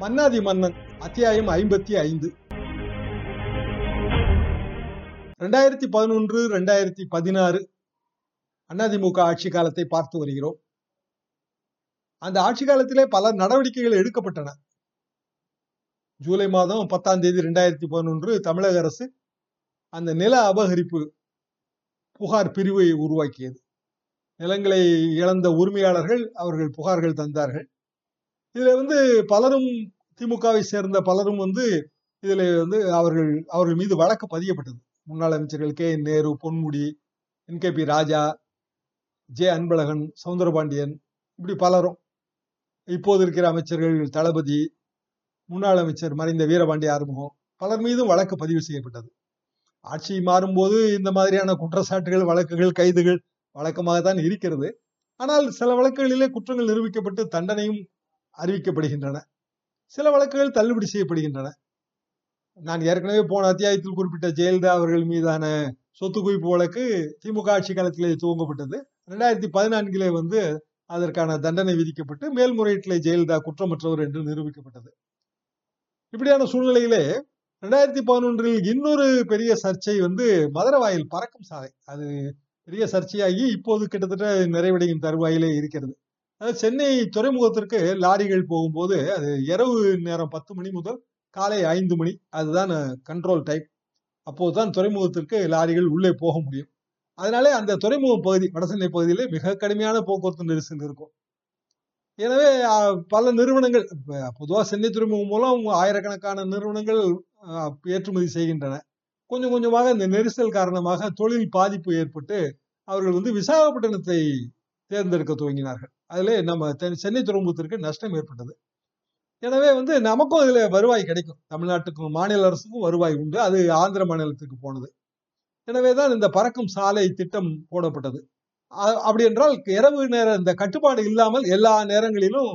மன்னாதி மன்னன் அத்தியாயம் 55. 2011 2016 அதிமுக ஆட்சி காலத்தை பார்த்து வருகிறோம். அந்த ஆட்சி காலத்திலே பல நடவடிக்கைகள் எடுக்கப்பட்டன. ஜூலை மாதம் 10 2011 தமிழக அரசு அந்த நில அபகரிப்பு புகார் பிரிவை உருவாக்கியது. நிலங்களை இழந்த உரிமையாளர்கள் அவர்கள் புகார்கள் தந்தார்கள். இதில் பலரும் திமுகவை சேர்ந்த பலரும் இதில் அவர்கள் மீது வழக்கு பதியப்பட்டது. முன்னாள் அமைச்சர்கள் K N Nehru, Ponmudi, N K P Raja, J Anbazhagan, Soundarapandian, இப்படி பலரும். இப்போது இருக்கிற அமைச்சர்கள் தளபதி, முன்னாள் அமைச்சர் மறைந்த வீரபாண்டிய ஆறுமுகம், பலர் மீதும் வழக்கு பதிவு செய்யப்பட்டது. ஆட்சி மாறும்போது இந்த மாதிரியான குற்றச்சாட்டுகள், வழக்குகள், கைதுகள் வழக்கமாக தான் இருக்கிறது. ஆனால் சில வழக்குகளிலே குற்றங்கள் நிரூபிக்கப்பட்டு தண்டனையும் அறிவிக்கப்படுகின்றன. சில வழக்குகள் தள்ளுபடி செய்யப்படுகின்றன. நான் ஏற்கனவே போன அத்தியாயத்தில் குறிப்பிட்ட ஜெயலலிதா அவர்கள் மீதான சொத்து குவிப்பு வழக்கு திமுக ஆட்சி காலத்திலே துவங்கப்பட்டது. 2014 அதற்கான தண்டனை விதிக்கப்பட்டு மேல்முறையீட்டிலே ஜெயலலிதா குற்றமற்றவர் என்று நிரூபிக்கப்பட்டது. இப்படியான சூழ்நிலையிலே 2011 இன்னொரு பெரிய சர்ச்சை மதுரவாயில் பறக்கும் சாலை, அது பெரிய சர்ச்சையாகி இப்போது கிட்டத்தட்ட நிறைவடையும் தருவாயிலே இருக்கிறது. சென்னை துறைமுகத்திற்கு லாரிகள் போகும்போது அது இரவு நேரம் 10 மணி முதல் காலை 5 மணி, அதுதான் கண்ட்ரோல் டைம். அப்போதுதான் துறைமுகத்திற்கு லாரிகள் உள்ளே போக முடியும். அதனாலே அந்த துறைமுக பகுதி, வடசென்னை பகுதியிலே மிக கடுமையான போக்குவரத்து நெரிசல் இருக்கும். எனவே பல நிறுவனங்கள், பொதுவாக சென்னை துறைமுகம் மூலம் ஆயிரக்கணக்கான நிறுவனங்கள் ஏற்றுமதி செய்கின்றன. கொஞ்சம் கொஞ்சமாக இந்த நெரிசல் காரணமாக தொழில் பாதிப்பு ஏற்பட்டு அவர்கள் விசாகப்பட்டினத்தை தேர்ந்தெடுக்க துவங்கினார்கள். அதிலே நம்ம சென்னை துறைமுகத்திற்கு நஷ்டம் ஏற்பட்டது. எனவே நமக்கும் இதில் வருவாய் கிடைக்கும். தமிழ்நாட்டுக்கும் மாநில அரசுக்கும் வருவாய் உண்டு. அது ஆந்திர மாநிலத்திற்கு போனது. எனவே தான் இந்த பறக்கும் சாலை திட்டம் போடப்பட்டது. அப்படி என்றால் இரவு நேரம் இந்த கட்டுப்பாடு இல்லாமல் எல்லா நேரங்களிலும்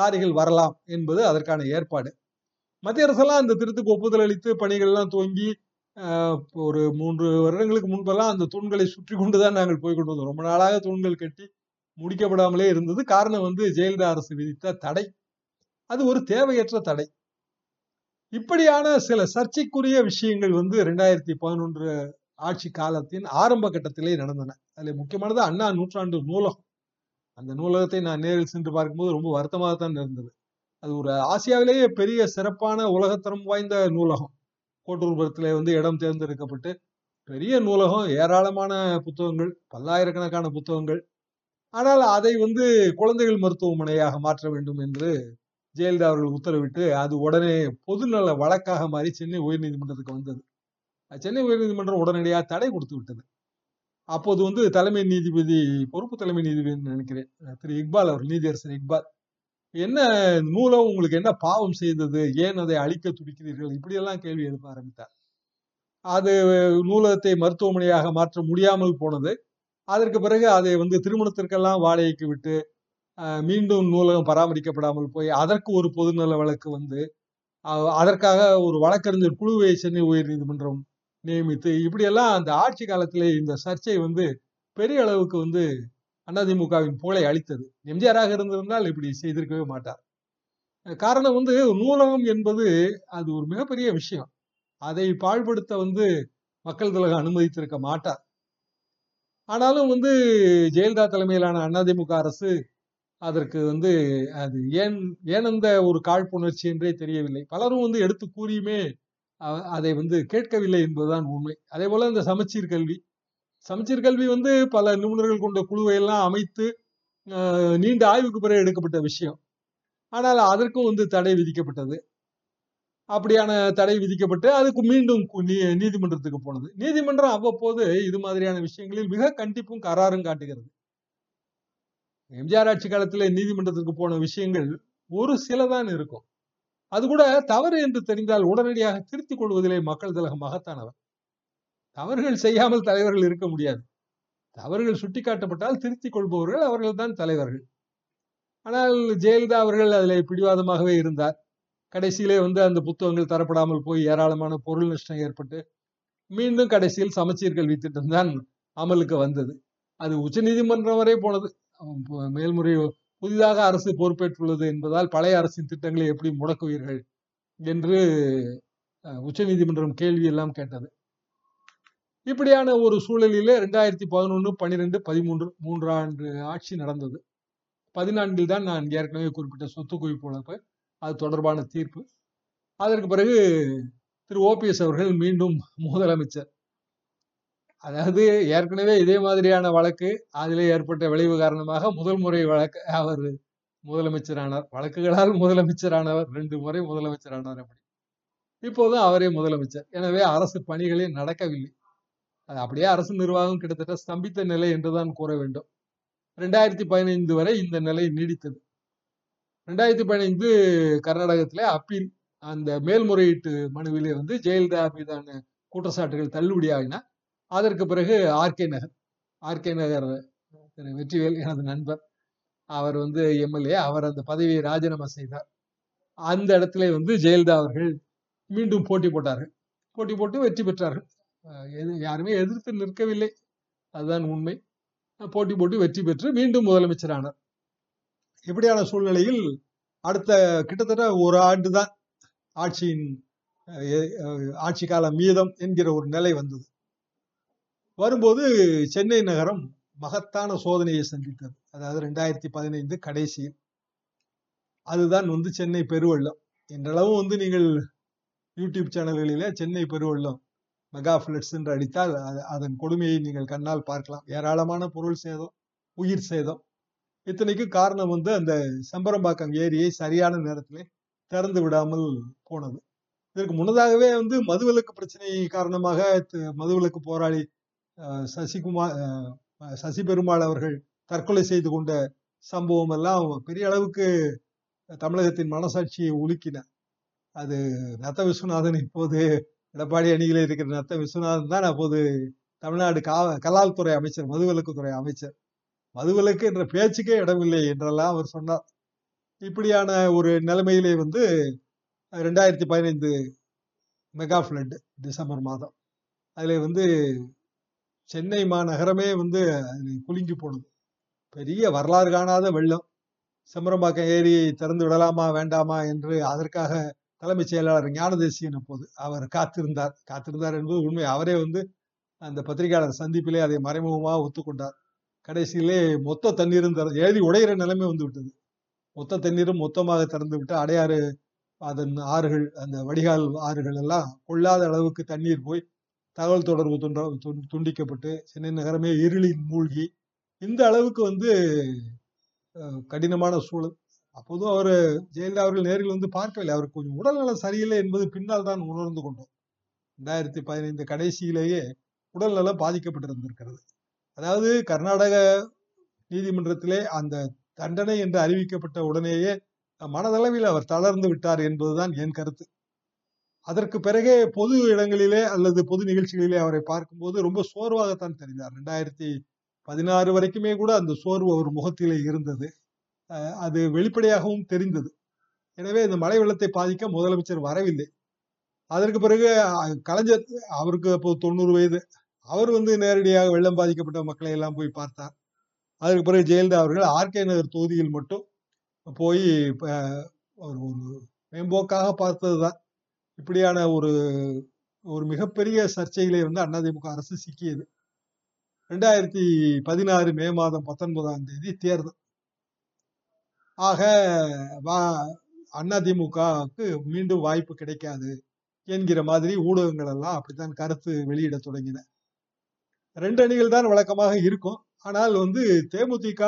லாரிகள் வரலாம் என்பது அதற்கான ஏற்பாடு. மத்திய அரசெல்லாம் அந்த திட்டத்துக்கு ஒப்புதல் அளித்து பணிகள்லாம் துவங்கி ஒரு 3 வருடங்களுக்கு முன்பெல்லாம் அந்த தூண்களை சுற்றி கொண்டு தான் நாங்கள் போய்கொண்டு வந்தோம். ரொம்ப நாளாக தூண்கள் கட்டி முடிக்கப்படாமலே இருந்தது. காரணம் ஜெயலலிதா அரசு விதித்த தடை, அது ஒரு தேவையற்ற தடை. இப்படியான சில சர்ச்சைக்குரிய விஷயங்கள் 2011 ஆட்சி காலத்தின் ஆரம்ப கட்டத்திலே நடந்தன. அதில் முக்கியமானது அண்ணா நூற்றாண்டு நூலகம். அந்த நூலகத்தை நான் நேரில் சென்று பார்க்கும்போது ரொம்ப வருத்தமாக தான் இருந்தது. அது ஒரு ஆசியாவிலேயே பெரிய சிறப்பான உலகத்தரம் வாய்ந்த நூலகம். கோட்டூர்புரத்தில் இடம் தேர்ந்தெடுக்கப்பட்டு பெரிய நூலகம், ஏராளமான புத்தகங்கள், பல்லாயிரக்கணக்கான புத்தகங்கள். ஆனால் அதை குழந்தைகள் மருத்துவமனையாக மாற்ற வேண்டும் என்று ஜெயலலிதா அவர்கள் உத்தரவிட்டு அது உடனே பொதுநல வழக்காக மாறி சென்னை உயர்நீதிமன்றத்துக்கு வந்தது. சென்னை உயர்நீதிமன்றம் உடனடியாக தடை கொடுத்து விட்டது. அப்போது தலைமை நீதிபதி, பொறுப்பு தலைமை நீதிபதி நினைக்கிறேன், திரு இக்பால் அவர், நீதியரசர் இக்பால், என்ன நூலகம் உங்களுக்கு என்ன பாவம் செய்தது, ஏன் அதை அழிக்க துடிக்கிறீர்கள், இப்படியெல்லாம் கேள்வி எழுப்ப ஆரம்பித்தார். அது நூலகத்தை மருத்துவமனையாக மாற்ற முடியாமல் போனது. அதற்கு பிறகு அதை திருமணத்திற்கெல்லாம் வாடகைக்கு விட்டு மீண்டும் நூலகம் பராமரிக்கப்படாமல் போய் அதற்கு ஒரு பொதுநல வழக்கு அதற்காக ஒரு வழக்கறிஞர் குழுவை சென்னை உயர்நீதிமன்றம் நியமித்து இப்படியெல்லாம் அந்த ஆட்சி காலத்திலே இந்த சர்ச்சை பெரிய அளவுக்கு அதிமுகவின் புகழை அளித்தது. எம்ஜிஆராக இருந்திருந்தால் இப்படி செய்திருக்கவே மாட்டார். காரணம் நூலகம் என்பது அது ஒரு மிகப்பெரிய விஷயம். அதை பாழ்படுத்த மக்கள் திலகம் அனுமதித்திருக்க மாட்டார். ஆனாலும் ஜெயலலிதா தலைமையிலான அதிமுக அரசு அதற்கு அது ஏன் அந்த ஒரு காழ்ப்புணர்ச்சி என்றே தெரியவில்லை. பலரும் எடுத்து கூறியுமே அதை கேட்கவில்லை என்பதுதான் உண்மை. அதே போல இந்த சமச்சீர் கல்வி பல நிபுணர்கள் கொண்ட குழுவை எல்லாம் அமைத்து நீண்ட ஆய்வுக்கு பிறகு எடுக்கப்பட்ட விஷயம். ஆனால் அதற்கும் தடை விதிக்கப்பட்டது. அப்படியான தடை விதிக்கப்பட்டு அதுக்கு மீண்டும் நீதிமன்றத்துக்கு போனது. நீதிமன்றம் அவ்வப்போது இது மாதிரியான விஷயங்களில் மிக கண்டிப்பும் கராரும் காட்டுகிறது. எம்ஜிஆர் ஆட்சி காலத்தில் நீதிமன்றத்திற்கு போன விஷயங்கள் ஒரு சில தான் இருக்கும். அது கூட தவறு என்று தெரிந்தால் உடனடியாக திருத்திக் கொள்வதிலே மக்கள் திலகம் மகத்தானவர். தவறுகள் செய்யாமல் தலைவர்கள் இருக்க முடியாது. தவறுகள் சுட்டிக்காட்டப்பட்டால் திருத்திக் கொள்பவர்கள் அவர்கள் தான் தலைவர்கள். ஆனால் ஜெயலலிதா அவர்கள் அதில் பிடிவாதமாகவே இருந்தார். கடைசியிலே அந்த புத்தகங்கள் தரப்படாமல் போய் ஏராளமான பொருள் நஷ்டம் ஏற்பட்டு மீண்டும் கடைசியில் சமச்சீர் கல்வி திட்டம் தான் அமலுக்கு வந்தது. அது உச்ச நீதிமன்றம் வரை போனது. மேல்முறை புதிதாக அரசு பொறுப்பேற்றுள்ளது என்பதால் பழைய அரசின் திட்டங்களை எப்படி முடக்குவீர்கள் என்று உச்சநீதிமன்றம் கேள்வி எல்லாம் கேட்டது. இப்படியான ஒரு சூழலிலே 2011, 2012, 2013, 2014 ஆட்சி நடந்தது. 2014 தான் நான் ஏற்கனவே குறிப்பிட்ட சொத்து குவிப்பு வழக்கு, அது தொடர்பான தீர்ப்பு. அதற்கு பிறகு திரு ஓபிஎஸ் அவர்கள் மீண்டும் முதலமைச்சர். அதாவது ஏற்கனவே இதே மாதிரியான வழக்கு, அதிலே ஏற்பட்ட விளைவு காரணமாக முதல் முறை வழக்கு அவர் முதலமைச்சரானார். வழக்குகளால் முதலமைச்சரானவர், 2 முறை முதலமைச்சரானார். அப்படி இப்போதும் அவரே முதலமைச்சர். எனவே அரசு பணிகளே நடக்கவில்லை, அது அப்படியே அரசு நிர்வாகம் கிட்டத்தட்ட ஸ்தம்பித்த நிலை என்றுதான் கூற வேண்டும். 2015 வரை இந்த நிலை நீடித்தது. 2015 கர்நாடகத்திலே அப்பீல், அந்த மேல்முறையீட்டு மனுவிலே ஜெயலலிதா மீதான குற்றச்சாட்டுகள் தள்ளுபடியாகின. அதற்கு பிறகு ஆர்கே நகர் திரு வெற்றிவேல், எனது நண்பர், அவர் எம்எல்ஏ, அவர் அந்த பதவியை ராஜினாமா செய்தார். அந்த இடத்துல ஜெயலலிதா அவர்கள் மீண்டும் போட்டி போட்டார்கள். போட்டி போட்டு வெற்றி பெற்றார்கள். யாருமே எதிர்த்து நிற்கவில்லை, அதுதான் உண்மை. போட்டி போட்டு வெற்றி பெற்று மீண்டும் முதலமைச்சரானார். இப்படியான சூழ்நிலையில் அடுத்த கிட்டத்தட்ட ஒரு ஆண்டு தான் ஆட்சி காலம் மீதம் என்கிற ஒரு நிலை வந்தது. வரும்போது சென்னை நகரம் மகத்தான சோதனையை சந்தித்தது. அதாவது 2015 கடைசியில் அதுதான் சென்னை பெருவெள்ளம். என்றளவும் நீங்கள் யூடியூப் சேனல்களிலே சென்னை பெருவெள்ளம் மெகா ஃபிளட்ஸ் என்று அடித்தால் அதன் கொடுமையை நீங்கள் கண்ணால் பார்க்கலாம். ஏராளமான பொருள் சேதம், உயிர் சேதம். இத்தனைக்கு காரணம் அந்த செம்பரம்பாக்கம் ஏரியை சரியான நேரத்திலே திறந்து விடாமல் போனது. இதற்கு முன்னதாகவே மதுவிலக்கு பிரச்சனை காரணமாக மதுவிலக்கு போராளி சசி பெருமாள் அவர்கள் தற்கொலை செய்து கொண்ட சம்பவம் எல்லாம் பெரிய அளவுக்கு தமிழகத்தின் மனசாட்சியை உலுக்கின. அது நத்த விஸ்வநாதன், இப்போது எடப்பாடி அணியிலே இருக்கிற நத்த விஸ்வநாதன் தான் அப்போது தமிழ்நாடு கலால்துறை அமைச்சர், மதுவிலக்குத்துறை அமைச்சர். மதுவிலக்கு என்ற பேச்சுக்கே இடமில்லை என்றெல்லாம் அவர் சொன்னார். இப்படியான ஒரு நிலைமையிலே 2015 மெகா ஃப்ளட் டிசம்பர் மாதம், அதில் சென்னை மாநகரமே குலுங்கி போனது. பெரிய வரலாறு காணாத வெள்ளம். செம்பரம்பாக்கம் ஏரியை திறந்து விடலாமா வேண்டாமா என்று அதற்காக தலைமைச் செயலாளர் ஞானதேசியன் அப்போது அவர் காத்திருந்தார் என்பது உண்மை. அவரே அந்த பத்திரிகையாளர் சந்திப்பிலே அதை மறைமுகமாக ஒத்துக்கொண்டார். கடைசியிலே மொத்த தண்ணீரும் ஏரி உடையிற நிலைமை விட்டது. மொத்த தண்ணீரும் மொத்தமாக திறந்து விட்டு அடையாறு, அதன் ஆறுகள், அந்த வடிகால் ஆறுகள் எல்லாம் கொள்ளாத அளவுக்கு தண்ணீர் போய் தகவல் தொடர்பு துண்டிக்கப்பட்டு சென்னை நகரமே இருளில் மூழ்கி இந்த அளவுக்கு கடினமான சூழல். அப்போதும் அவர் ஜெயலலிதா அவர்கள் நேரில் பார்க்கவில்லை. அவருக்கு கொஞ்சம் உடல்நலம் சரியில்லை என்பது பின்னால் தான் உணர்ந்து கொண்டோம். 2015 கடைசியிலேயே உடல்நலம் பாதிக்கப்பட்டிருந்திருக்கிறது. அதாவது கர்நாடக நீதிமன்றத்திலே அந்த தண்டனை என்று அறிவிக்கப்பட்ட உடனேயே மனதளவில் அவர் தளர்ந்து விட்டார் என்பதுதான் என் கருத்து. அதற்கு பிறகே பொது இடங்களிலே அல்லது பொது நிகழ்ச்சிகளிலே அவரை பார்க்கும்போது ரொம்ப சோர்வாகத்தான் தெரிந்தார். 2016 வரைக்குமே கூட அந்த சோர்வு அவர் முகத்திலே இருந்தது. அது வெளிப்படையாகவும் தெரிந்தது. எனவே இந்த மழை வெள்ளத்தை பாதிக்க முதலமைச்சர் வரவில்லை. அதற்கு பிறகு கலைஞர், அவருக்கு அப்போது 90 வயது, அவர் நேரடியாக வெள்ளம் பாதிக்கப்பட்ட மக்களை எல்லாம் போய் பார்த்தார். அதற்கு பிறகு ஜெயலலிதா அவர்கள் ஆர்கே நகர் தொகுதியில் மட்டும் போய் ஒரு மேம்போக்காக பார்த்ததுதான். இப்படியான ஒரு மிகப்பெரிய சர்ச்சையிலே அதிமுக அரசு சிக்கியது. 2016 மே மாதம் 19ஆம் தேதி தேர்தல். ஆக அதிமுகவுக்கு மீண்டும் வாய்ப்பு கிடைக்காது என்கிற மாதிரி ஊடகங்கள் எல்லாம் அப்படித்தான் கருத்து வெளியிட தொடங்கின. 2 அணிகள் தான் வழக்கமாக இருக்கும். ஆனால் தேமுதிக,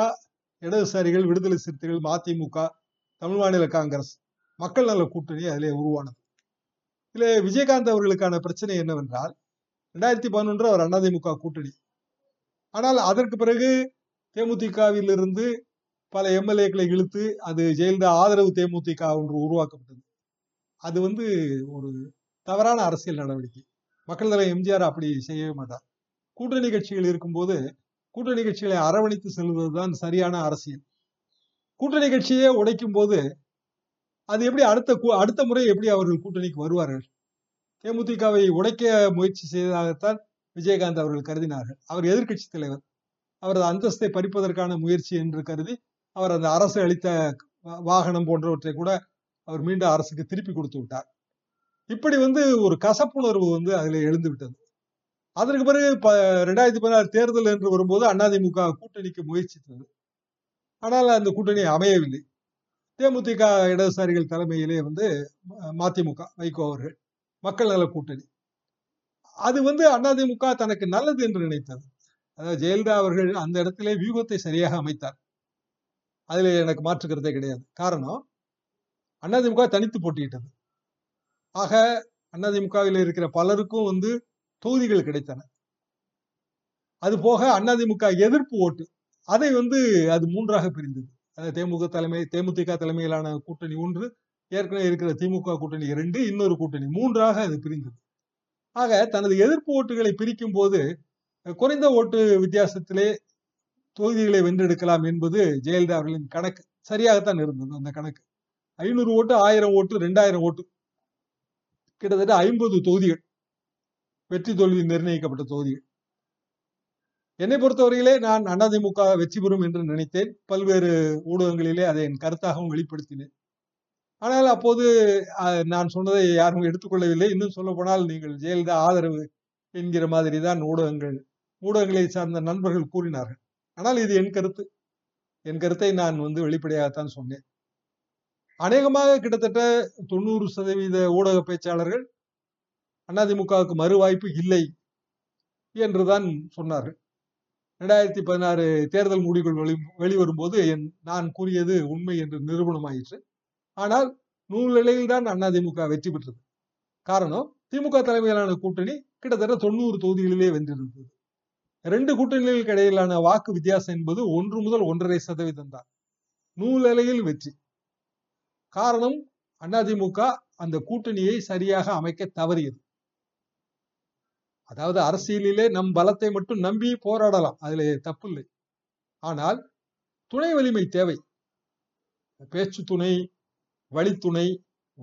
இடதுசாரிகள், விடுதலை சிறுத்தைகள், மதிமுக, தமிழ் மாநில காங்கிரஸ், மக்கள் நல கூட்டணி அதிலே உருவானது. இதுல விஜயகாந்த் அவர்களுக்கான பிரச்சனை என்னவென்றால் 2011 அவர் அதிமுக கூட்டணி. ஆனால் அதற்கு பிறகு தேமுதிகவிலிருந்து பல எம்எல்ஏக்களை இழுத்து அது ஜெயலலிதா ஆதரவு தேமுதிக ஒன்று உருவாக்கப்பட்டது. அது ஒரு தவறான அரசியல் நடவடிக்கை. மக்கள் தலைவர் எம்ஜிஆர் அப்படி செய்யவே மாட்டார். கூட்டணி கட்சிகள் இருக்கும்போது கூட்டணி கட்சிகளை அரவணைத்து செல்வதுதான் சரியான அரசியல். கூட்டணி கட்சியே உடைக்கும் போது அது எப்படி அடுத்த முறை எப்படி அவர்கள் கூட்டணிக்கு வருவார்கள்? தேமுதிகவை உடைக்க முயற்சி செய்ததாகத்தான் விஜயகாந்த் அவர்கள் கருதினார்கள். அவர் எதிர்கட்சி தலைவர், அவரது அந்தஸ்தை பறிப்பதற்கான முயற்சி என்று கருதி அவர் அந்த அரசு அளித்த வாகனம் போன்றவற்றை கூட அவர் மீண்டும் அரசுக்கு திருப்பி கொடுத்து விட்டார். இப்படி ஒரு கசப்புணர்வு அதுல எழுந்து விட்டது. அதற்கு பிறகு 2016 தேர்தல் என்று வரும்போது அதிமுக கூட்டணிக்கு முயற்சித்தது. ஆனால் அந்த கூட்டணி அமையவில்லை. தேமுதிக இடதுசாரிகள் தலைமையிலே மதிமுக வைகோ அவர்கள் மக்கள் நல கூட்டணி அது அதிமுக தனக்கு நல்லது என்று நினைத்தது. அதாவது ஜெயலலிதா அவர்கள் அந்த இடத்திலே வியூகத்தை சரியாக அமைத்தார். அதுல எனக்கு மாற்றுக்கிறதே கிடையாது. காரணம், அதிமுக தனித்து போட்டியிட்டது. ஆக அதிமுகவில் இருக்கிற பலருக்கும் தொகுதிகள் கிடைத்தன. அது போக அதிமுக எதிர்ப்பு ஓட்டு அதை அது மூன்றாக பிரிந்தது. தேமுதிக தலைமையிலான கூட்டணி ஒன்று, ஏற்கனவே இருக்கிற திமுக கூட்டணி 2, இன்னொரு கூட்டணி 3ஆக அது பிரிந்தது. ஆக தனது எதிர்ப்பு ஓட்டுகளை பிரிக்கும் போது குறைந்த ஓட்டு வித்தியாசத்திலே தொகுதிகளை வென்றெடுக்கலாம் என்பது ஜெயலலிதா அவர்களின் கணக்கு. சரியாகத்தான் இருந்தது அந்த கணக்கு. 500 ஓட்டு, 1000 ஓட்டு, 2000 ஓட்டு, கிட்டத்தட்ட 50 தொகுதிகள் வெற்றி தோல்வி நிர்ணயிக்கப்பட்ட தொகுதிகள். என்னை பொறுத்தவரையிலே நான் அதிமுக வெற்றி பெறும் என்று நினைத்தேன். பல்வேறு ஊடகங்களிலே அதை என் கருத்தாகவும் வெளிப்படுத்தினேன். ஆனால் அப்போது நான் சொன்னதை யாரும் எடுத்துக்கொள்ளவில்லை. இன்னும் சொல்ல போனால் நீங்கள் ஜெயலலிதா ஆதரவு என்கிற மாதிரி தான் ஊடகங்களை சார்ந்த நண்பர்கள் கூறினார்கள். ஆனால் இது என் கருத்து. என் கருத்தை நான் வெளிப்படையாகத்தான் சொன்னேன். அநேகமாக கிட்டத்தட்ட 90% ஊடக பேச்சாளர்கள் அதிமுகவுக்கு மறுவாய்ப்பு இல்லை என்றுதான் சொன்னார்கள். 2016 தேர்தல் முடிவுகள் வெளிவரும்போது நான் கூறியது உண்மை என்று நிரூபணமாயிற்று. ஆனால் 100 நிலையில் தான் அதிமுக வெற்றி பெற்றது. காரணம், திமுக தலைமையிலான கூட்டணி கிட்டத்தட்ட 90 தொகுதிகளிலே வென்றிருந்தது. 2 கூட்டணிகளுக்கு இடையிலான வாக்கு வித்தியாசம் என்பது 1 முதல் 1.5% தான். 100 நிலையில் வெற்றி. காரணம், அதிமுக அந்த கூட்டணியை சரியாக அமைக்க தவறியது. அதாவது அரசியலிலே நம் பலத்தை மட்டும் நம்பி போராடலாம், அதுல தப்பில்லை. ஆனால் துணை வலிமை தேவை. பேச்சு துணை, வழித்துணை,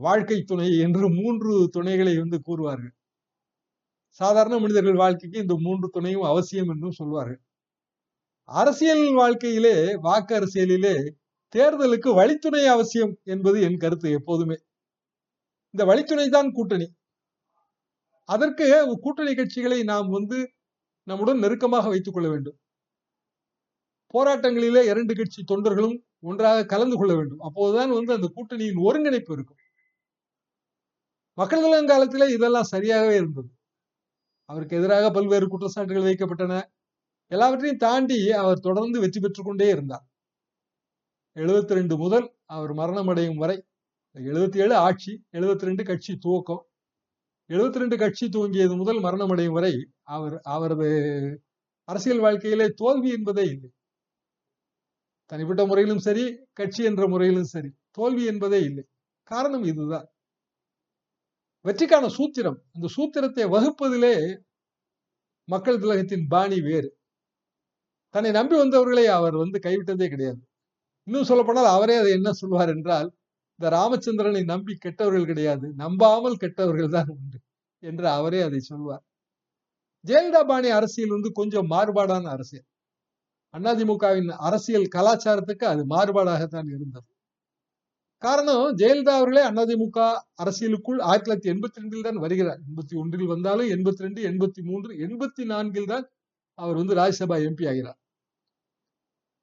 வாழ்க்கை துணை என்று 3 துணைகளை கூறுவார்கள். சாதாரண மனிதர்கள் வாழ்க்கைக்கு இந்த 3 துணையும் அவசியம் என்றும் சொல்வார்கள். அரசியல் வாழ்க்கையிலே, வாக்கு அரசியலிலே தேர்தலுக்கு வழித்துணை அவசியம் என்பது என் கருத்து எப்போதுமே. இந்த வழித்துணை தான் கூட்டணி. அதற்கு கூட்டணி கட்சிகளை நாம் நம்முடன் நெருக்கமாக வைத்துக் கொள்ள வேண்டும். போராட்டங்களிலே 2 கட்சி தொண்டர்களும் ஒன்றாக கலந்து கொள்ள வேண்டும். அப்போதுதான் அந்த கூட்டணியின் ஒருங்கிணைப்பு இருக்கும். மக்கள் நலன் காலத்திலே இதெல்லாம் சரியாகவே இருந்தது. அவருக்கு எதிராக பல்வேறு குற்றச்சாட்டுகள் வைக்கப்பட்டன. எல்லாவற்றையும் தாண்டி அவர் தொடர்ந்து வெற்றி பெற்றுக் கொண்டே இருந்தார். 72 முதல் அவர் மரணம் அடையும் வரை. 77 ஆட்சி, 72 கட்சி துவக்கம். 72 கட்சி துவங்கியது முதல் மரணம் அடையும் வரை அவரது அரசியல் வாழ்க்கையிலே தோல்வி என்பதே இல்லை. தனிப்பட்ட முறையிலும் சரி, கட்சி என்ற முறையிலும் சரி, தோல்வி என்பதே இல்லை. காரணம் இதுதான். வெற்றிக்கான சூத்திரம், அந்த சூத்திரத்தை வகுப்பதிலே மக்கள் திலகத்தின் பாணி வேறு. தன்னை நம்பி வந்தவர்களை அவர் கைவிட்டதே கிடையாது. இன்னும் சொல்லப்போனால் அவரே அதை என்ன சொல்வார் என்றால், இந்த ராமச்சந்திரனை நம்பி கெட்டவர்கள் கிடையாது, நம்பாமல் கெட்டவர்கள் தான் உண்டு என்று அவரே அதை சொல்வார். ஜெயலலிதா பாணி அரசியல் கொஞ்சம் மாறுபாடான அரசியல். அதிமுகவின் அரசியல் கலாச்சாரத்துக்கு அது மாறுபாடாகத்தான் இருந்தது. காரணம், ஜெயலலிதா அவர்களே அதிமுக அரசியலுக்குள் 1982 தான் வருகிறார். 81 வந்தாலும் 82, 83, 84 தான் அவர் ராஜ்யசபா எம்பி ஆகிறார்.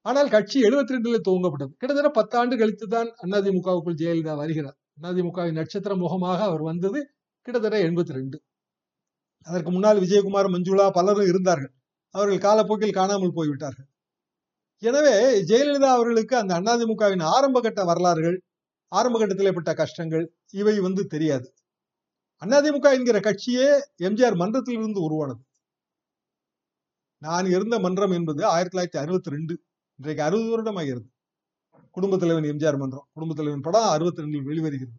ஆனால் கட்சி 72 துவங்கப்பட்டது. கிட்டத்தட்ட 10 ஆண்டு கழித்து தான் அதிமுகவுக்குள் ஜெயலலிதா வருகிறார். அதிமுகவின் நட்சத்திர முகமாக அவர் வந்தது கிட்டத்தட்ட 82. அதற்கு முன்னால் விஜயகுமார், மஞ்சுளா பலரும் இருந்தார்கள். அவர்கள் காலப்போக்கில் காணாமல் போய்விட்டார்கள். எனவே ஜெயலலிதா அவர்களுக்கு அந்த அதிமுகவின் ஆரம்பகட்ட வரலாறுகள், ஆரம்பகட்டத்திலே பட்ட கஷ்டங்கள் இவை தெரியாது. அதிமுக என்கிற கட்சியே எம்ஜிஆர் மன்றத்திலிருந்து உருவானது. நான் இருந்த மன்றம் என்பது 1962. இன்றைக்கு 60 வருடம் ஆகிறது. குடும்பத் தலைவன் எம்ஜிஆர் மன்றம், குடும்பத் தலைவன் படம் 62 வெளிவருகிறது.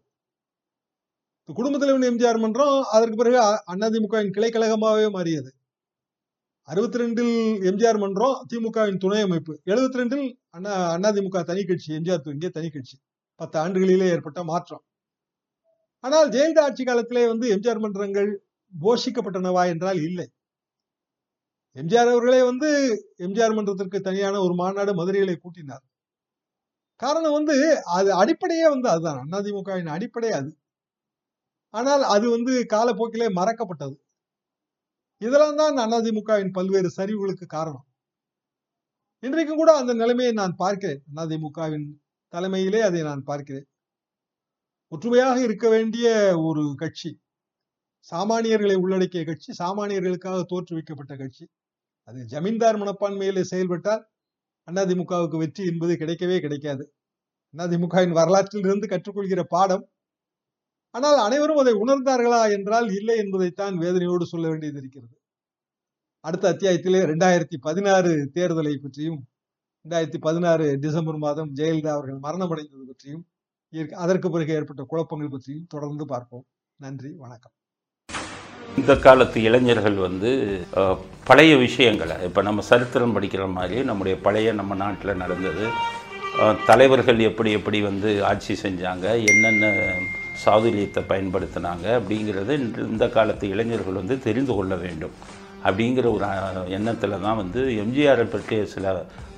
குடும்பத் தலைவன் எம்ஜிஆர் மன்றம் அதற்கு பிறகு அதிமுகவின் கிளைக்கழகமாகவே மாறியது. 62 எம்ஜிஆர் மன்றம் திமுகவின் துணை அமைப்பு. 72 அதிமுக தனி கட்சி, எம்ஜிஆர் துவங்கிய தனி கட்சி. 10 ஆண்டுகளிலே ஏற்பட்ட மாற்றம். ஆனால் ஜெயலலிதா ஆட்சி காலத்திலே எம்ஜிஆர் மன்றங்கள் போஷிக்கப்பட்டனவா என்றால் இல்லை. எம்ஜிஆர் அவர்களே எம்ஜிஆர் மன்றத்திற்கு தனியான ஒரு மாநாடு மதுரையிலே கூட்டினார். காரணம் அது அடிப்படையே அதுதான் அதிமுகவின் அடிப்படையே அது. ஆனால் அது காலப்போக்கிலே மறக்கப்பட்டது. இதெல்லாம் தான் அதிமுகவின் பல்வேறு சரிவுகளுக்கு காரணம். இன்றைக்கும் கூட அந்த நிலைமையை நான் பார்க்கிறேன். அதிமுகவின் தலைமையிலே அதை நான் பார்க்கிறேன். ஒற்றுமையாக இருக்க வேண்டிய ஒரு கட்சி, சாமானியர்களை உள்ளடக்கிய கட்சி, சாமானியர்களுக்காக தோற்றுவிக்கப்பட்ட கட்சி, அது ஜமீன்தார் மனப்பான்மையிலே செயல்பட்டால் அதிமுகவுக்கு வெற்றி என்பது கிடைக்கவே கிடைக்காது. அதிமுகவின் வரலாற்றில் இருந்து கற்றுக்கொள்கிற பாடம். ஆனால் அனைவரும் அதை உணர்ந்தார்களா என்றால் இல்லை என்பதைத்தான் வேதனையோடு சொல்ல வேண்டியது இருக்கிறது. அடுத்த அத்தியாயத்திலே 2016 தேர்தலை பற்றியும் 2016 டிசம்பர் மாதம் ஜெயலலிதா அவர்கள் மரணமடைந்தது பற்றியும் அதற்கு பிறகு ஏற்பட்ட குழப்பங்கள் பற்றியும் தொடர்ந்து பார்ப்போம். நன்றி, வணக்கம். இந்த காலத்து இளைஞர்கள் பழைய விஷயங்களை இப்போ நம்ம சரித்திரம் படிக்கிற மாதிரி நம்முடைய பழைய நம்ம நாட்டில் நடந்தது, தலைவர்கள் எப்படி ஆட்சி செஞ்சாங்க, என்னென்ன சாதுரியத்தை பயன்படுத்தினாங்க அப்படிங்கிறது இந்த காலத்து இளைஞர்கள் தெரிந்து கொள்ள வேண்டும் அப்படிங்கிற ஒரு எண்ணத்தில் தான் எம்ஜிஆரை பற்றிய சில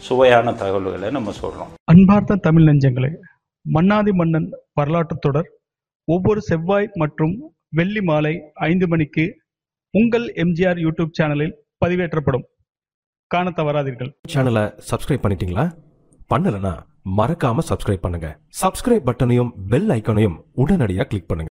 சுவையான தகவல்களை நம்ம சொல்கிறோம். அன்பார்த்த தமிழ் நெஞ்சங்களே, மன்னாதி மன்னன் வரலாற்று தொடர் ஒவ்வொரு செவ்வாய் மற்றும் வெள்ளி மாலை 5 மணிக்கு உங்கள் எம்ஜிஆர் யூடியூப் சேனலில் பதிவேற்றப்படும். காண தவறாதீர்கள். சேனலை சப்ஸ்கிரைப் பண்ணிட்டீங்களா? பண்ணலனா மறக்காம சப்ஸ்கிரைப் பண்ணுங்க. சப்ஸ்கிரைப் பட்டனையும் பெல் ஐக்கனையும் உடனடியாக கிளிக் பண்ணுங்க.